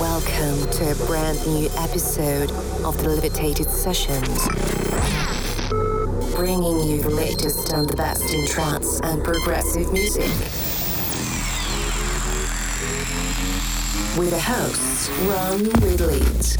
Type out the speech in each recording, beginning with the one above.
Welcome to a brand new episode of the Levitated Sessions, bringing you the latest and the best in trance and progressive music, with the host, Ron with Leeds.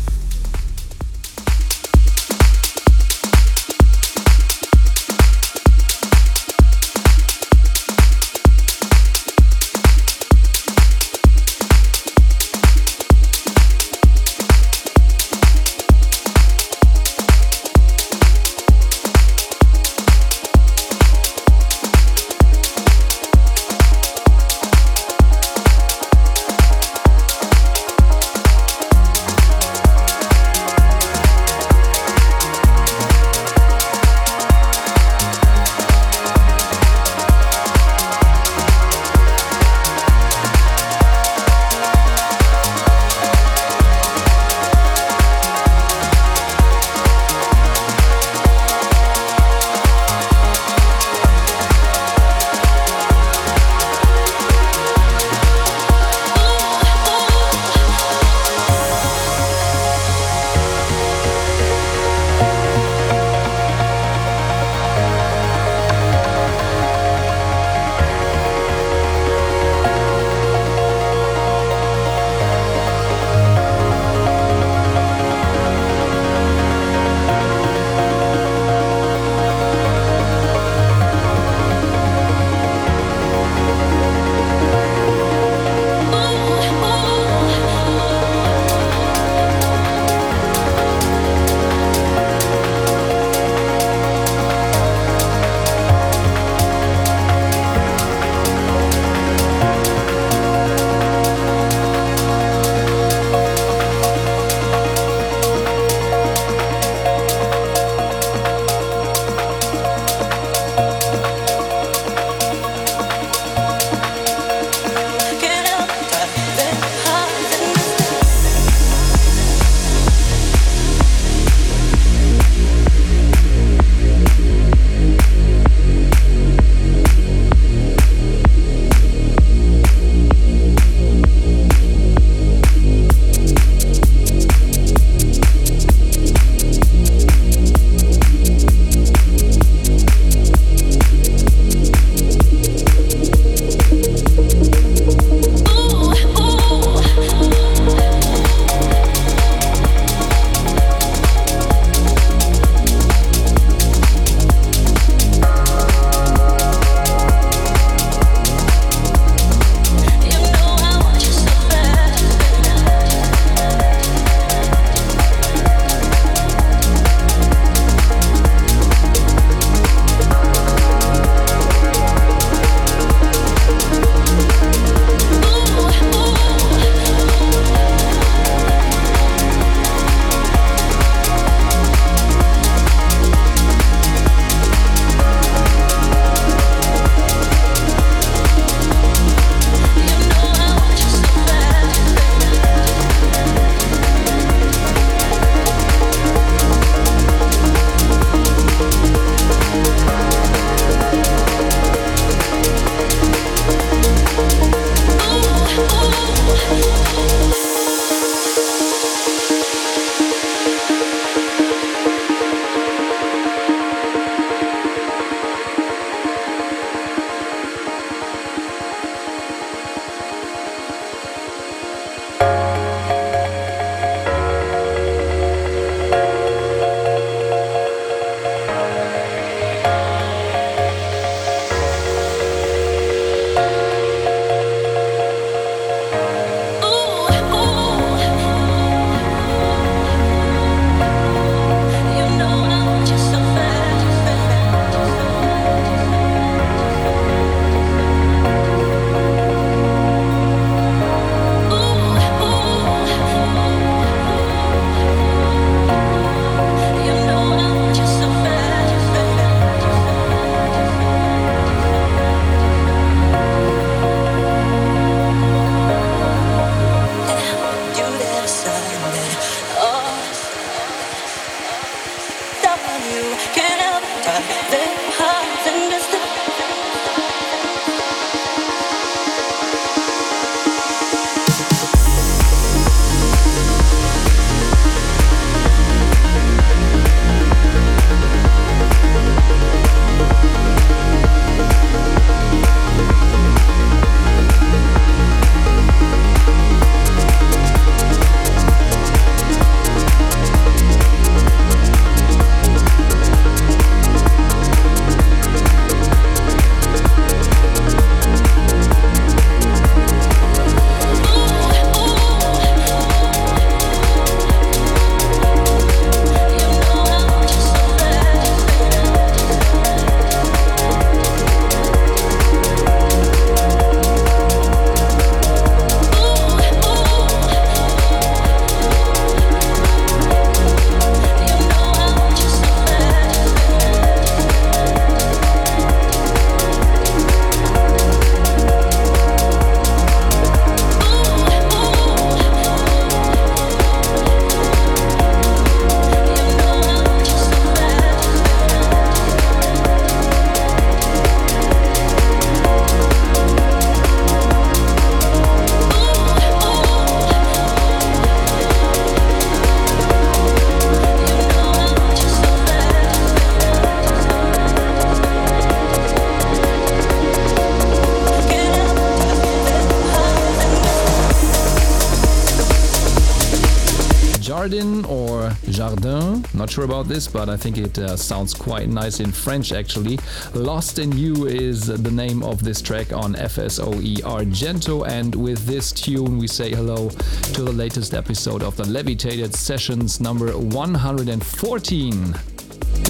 Garden or Jardin. Not sure about this, but I think it sounds quite nice in French actually. Lost in You is the name of this track on FSOE Argento, and with this tune we say hello to the latest episode of the Levitated Sessions number 114.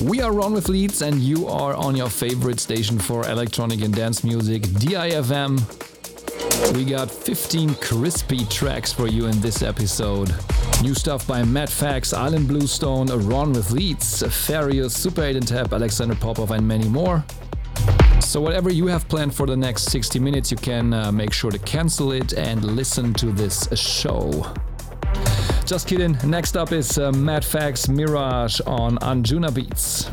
We are Ron with Leeds and you are on your favorite station for electronic and dance music, DIFM. We got 15 crispy tracks for you in this episode. New stuff by Matt Fax, Ilan Bluestone, Ron with Leeds, Farius, Super 8 and Tap, Alexander Popov and many more. So whatever you have planned for the next 60 minutes, you can make sure to cancel it and listen to this show. Just kidding, next up is Matt Fax, Mirage on Anjuna Beats.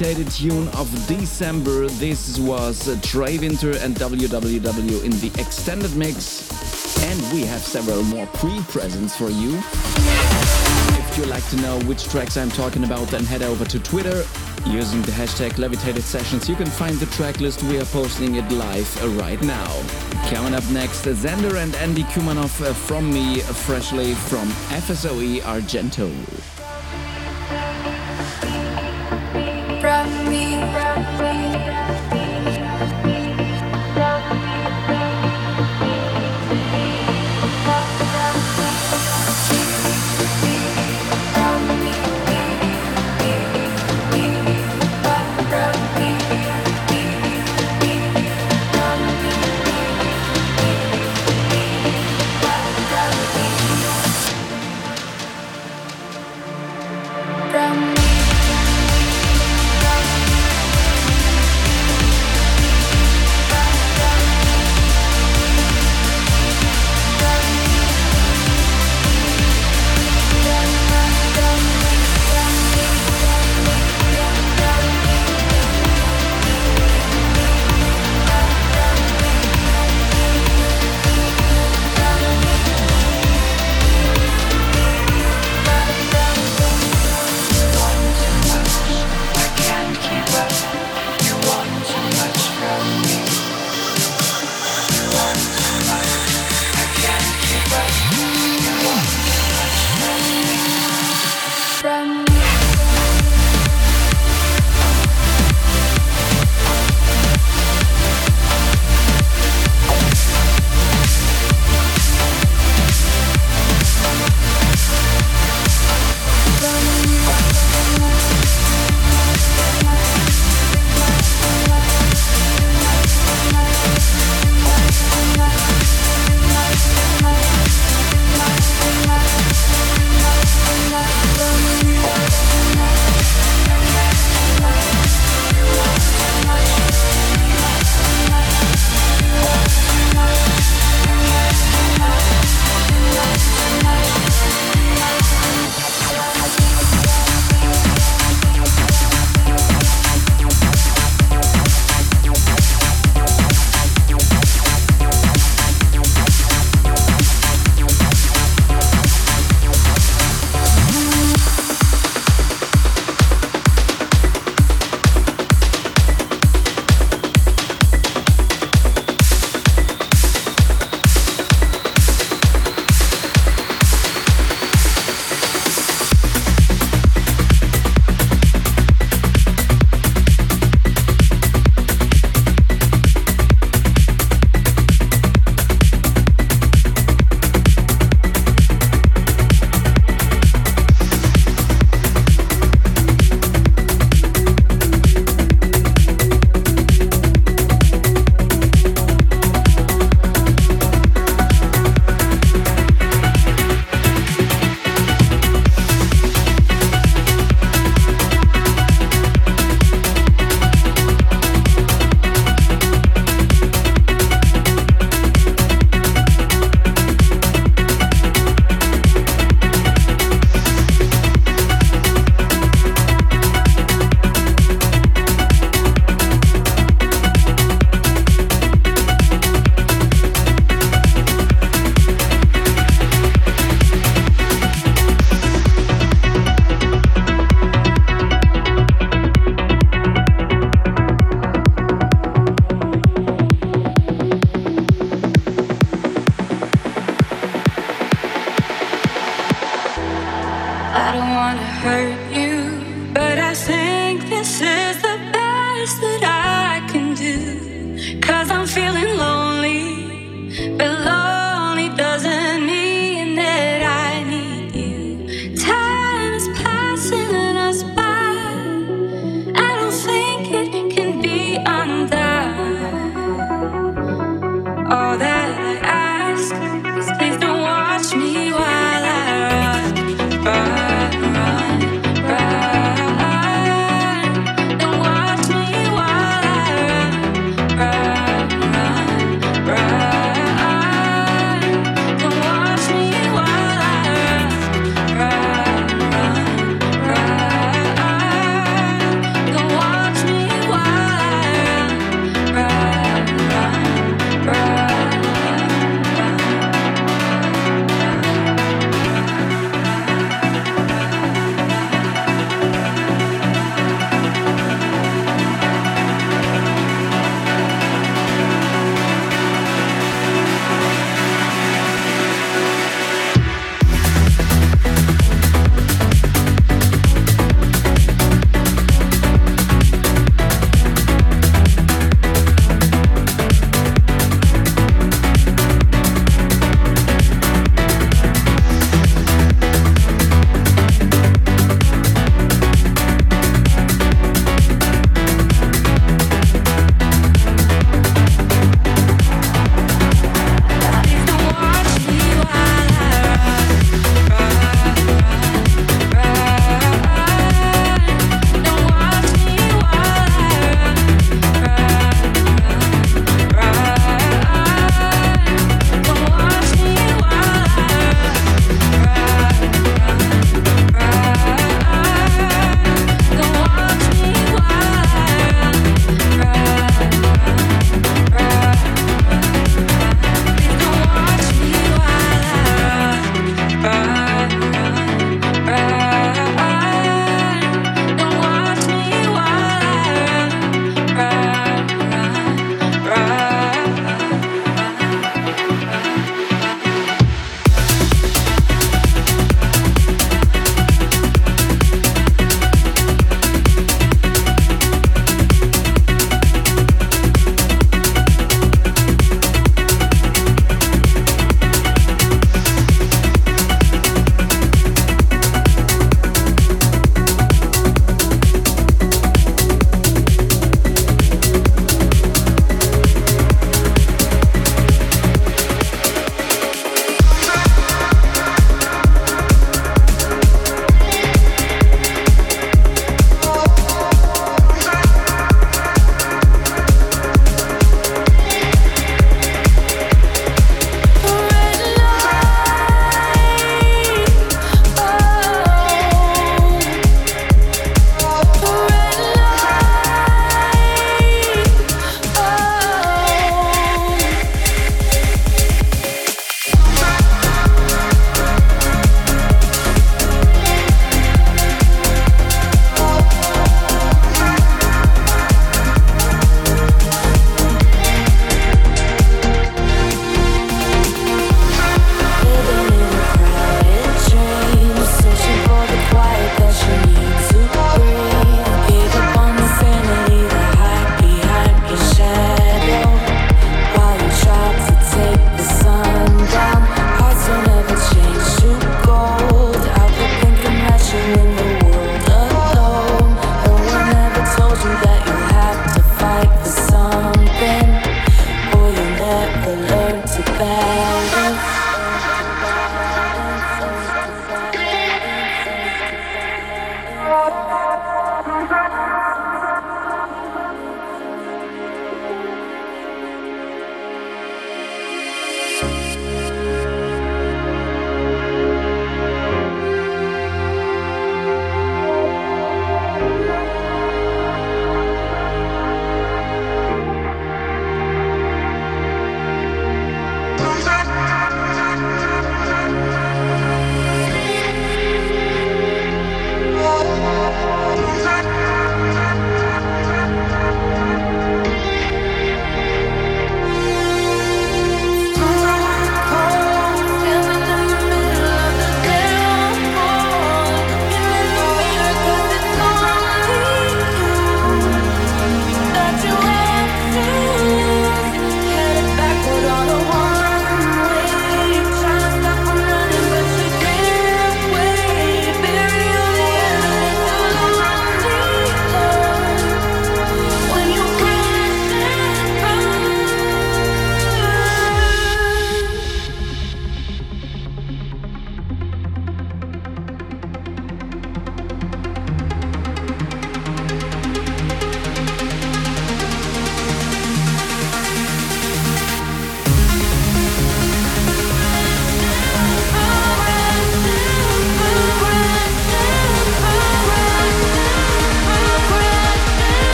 Levitated tune of December. This was Trey Vinter and W.W.W. in the extended mix. And we have several more pre-presents for you. If you'd like to know which tracks I'm talking about, then head over to Twitter using the hashtag Levitated Sessions. You can find the track list. We are posting it live right now. Coming up next, Zender and Andy Kumanov from me, freshly from FSOE Argento.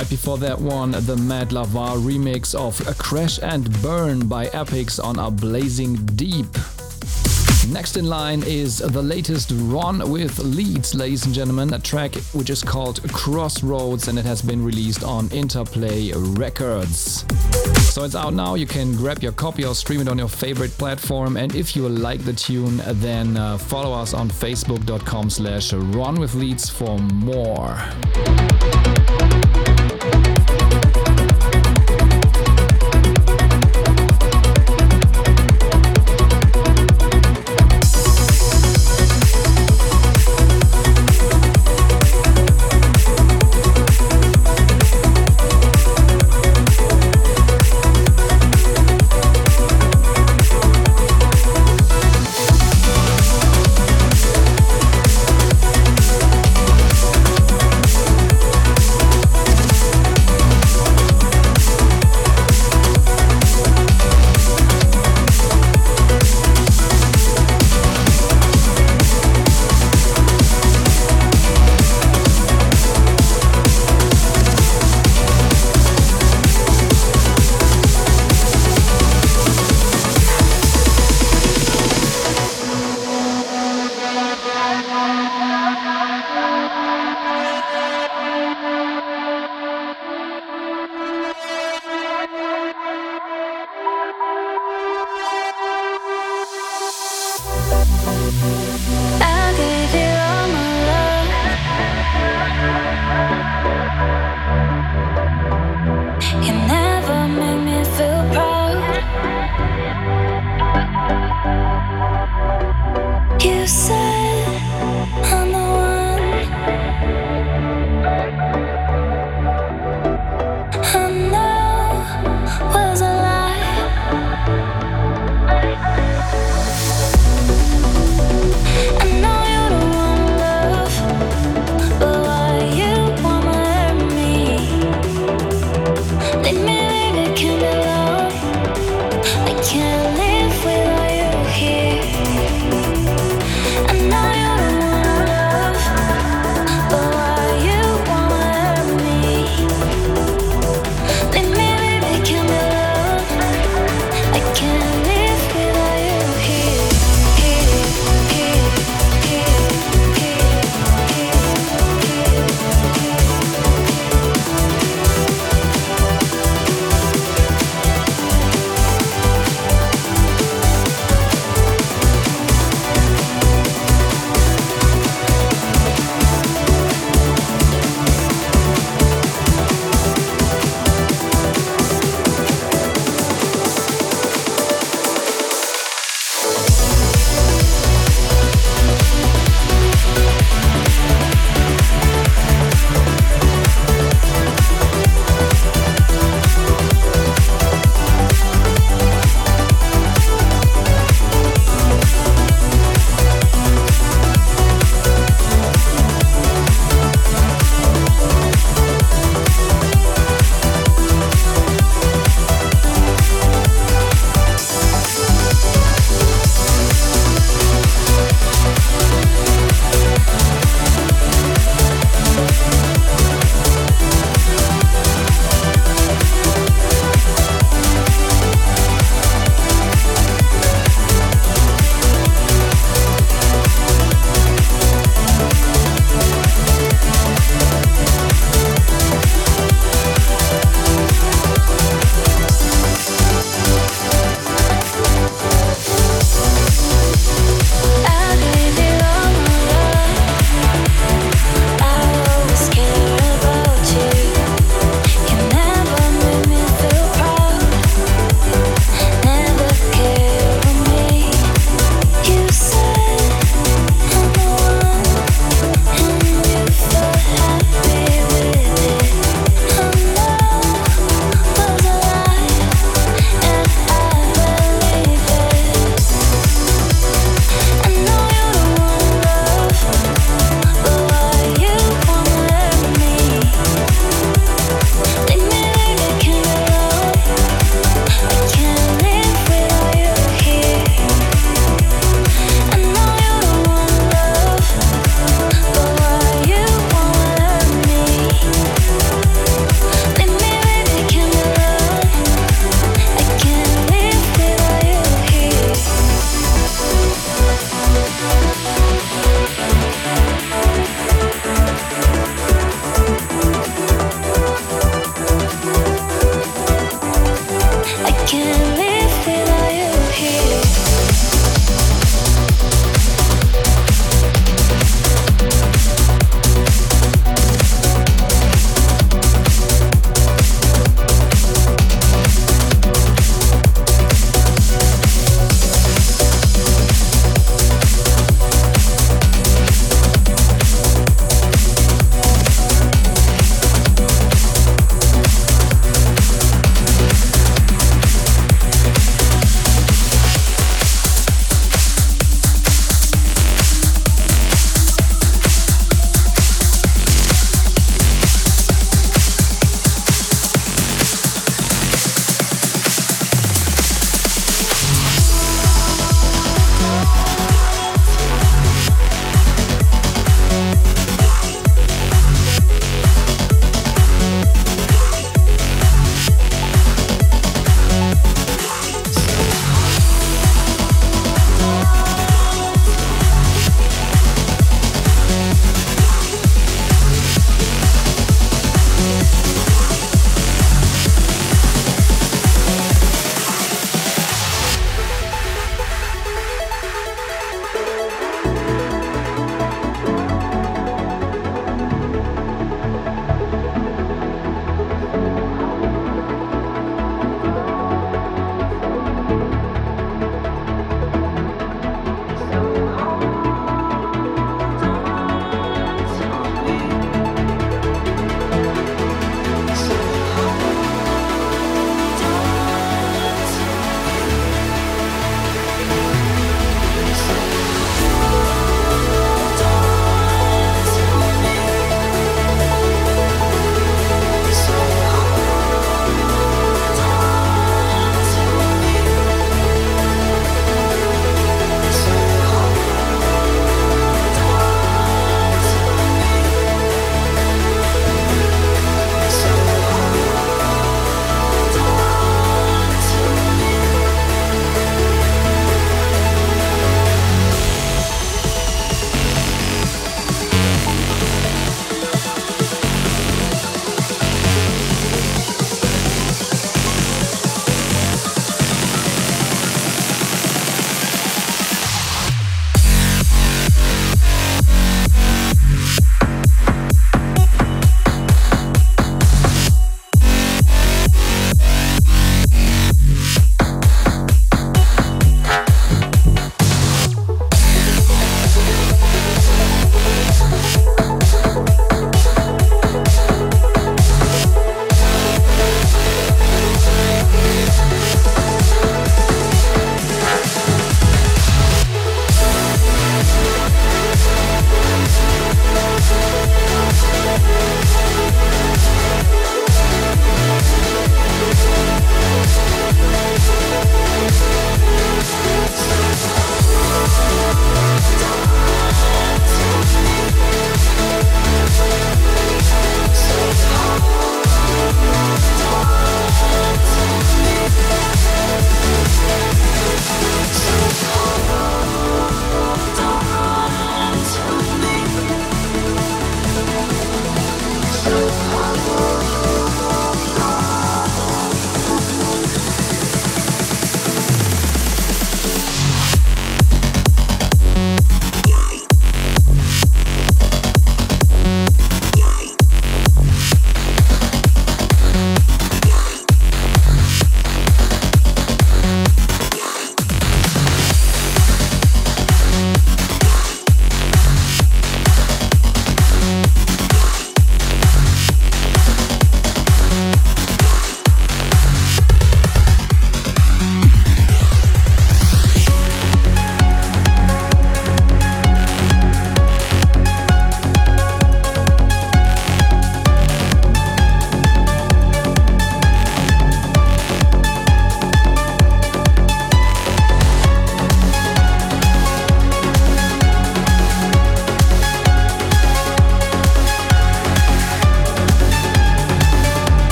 Right before that one, the Matt Lavars remix of A Crash and Burn by Epyxx on A Blazing Deep. Next in line is the latest Ron with Leeds, ladies and gentlemen, a track which is called Crossroads, and it has been released on Interplay Records. So it's out now, you can grab your copy or stream it on your favorite platform, and if you like the tune, then follow us on facebook.com/Ron with Leeds for more.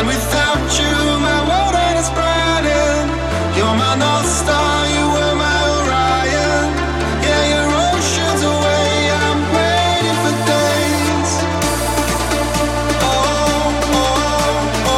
And without you, my world ain't as bright. You're my North Star, you were my Orion. Yeah, you're oceans away, I'm waiting for days. Oh, oh, oh, oh,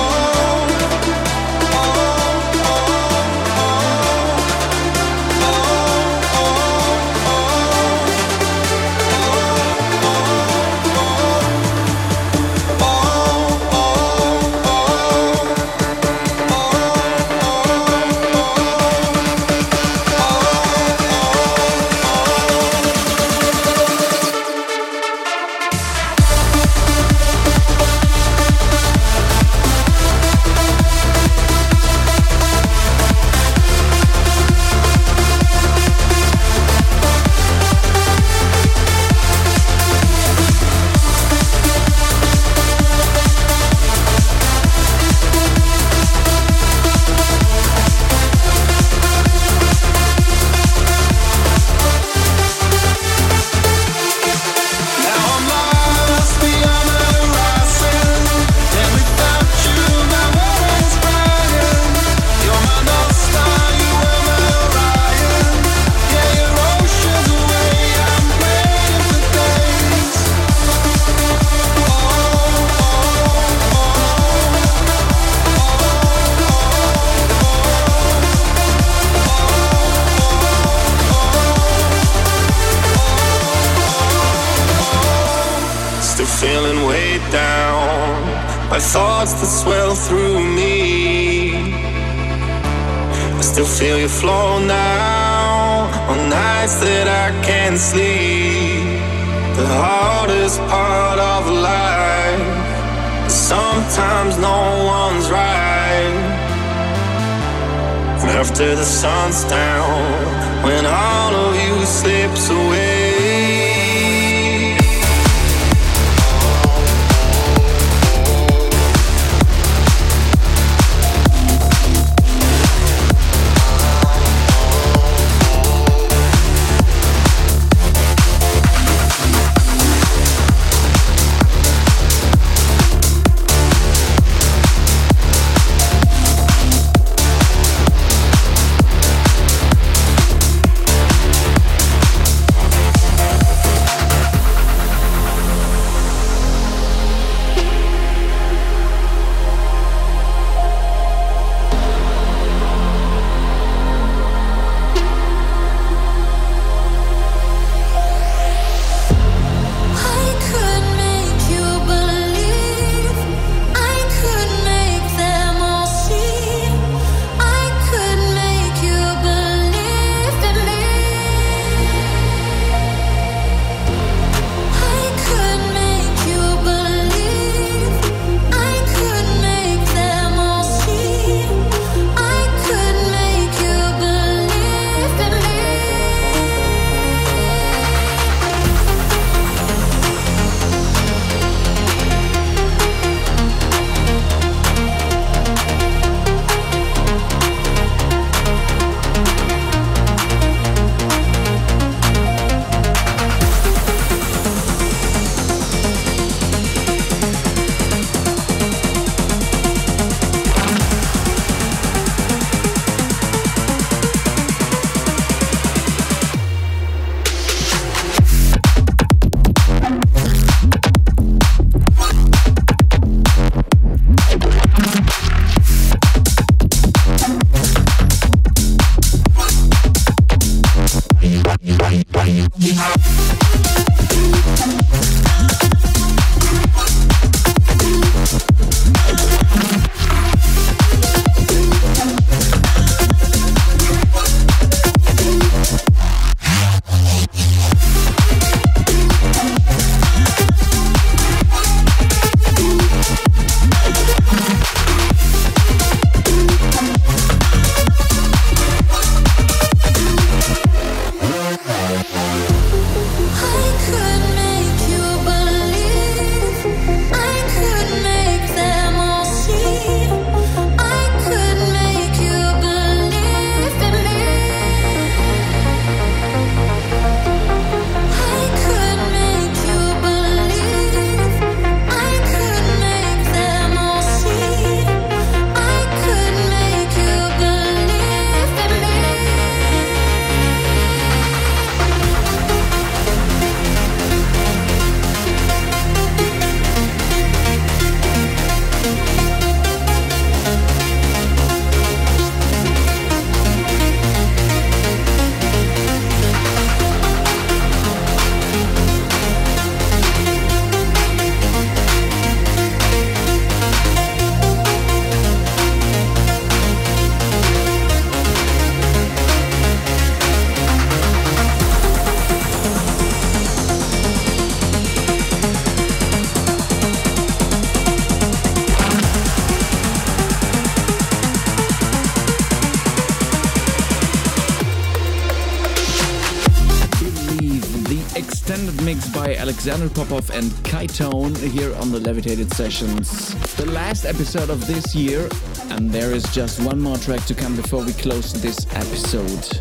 Alexander Popov and Kaitone here on the Levitated Sessions. The last episode of this year, and there is just one more track to come before we close this episode.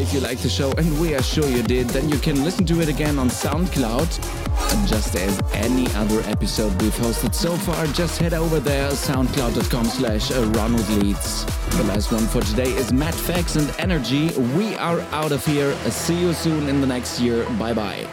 If you like the show, and we are sure you did, then you can listen to it again on SoundCloud. And just as any other episode we've hosted so far, just head over there, soundcloud.com/Ron with Leeds. The last one for today is Matt Fax and Energy. We are out of here. See you soon in the next year. Bye-bye.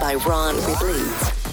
By Ron with Leeds.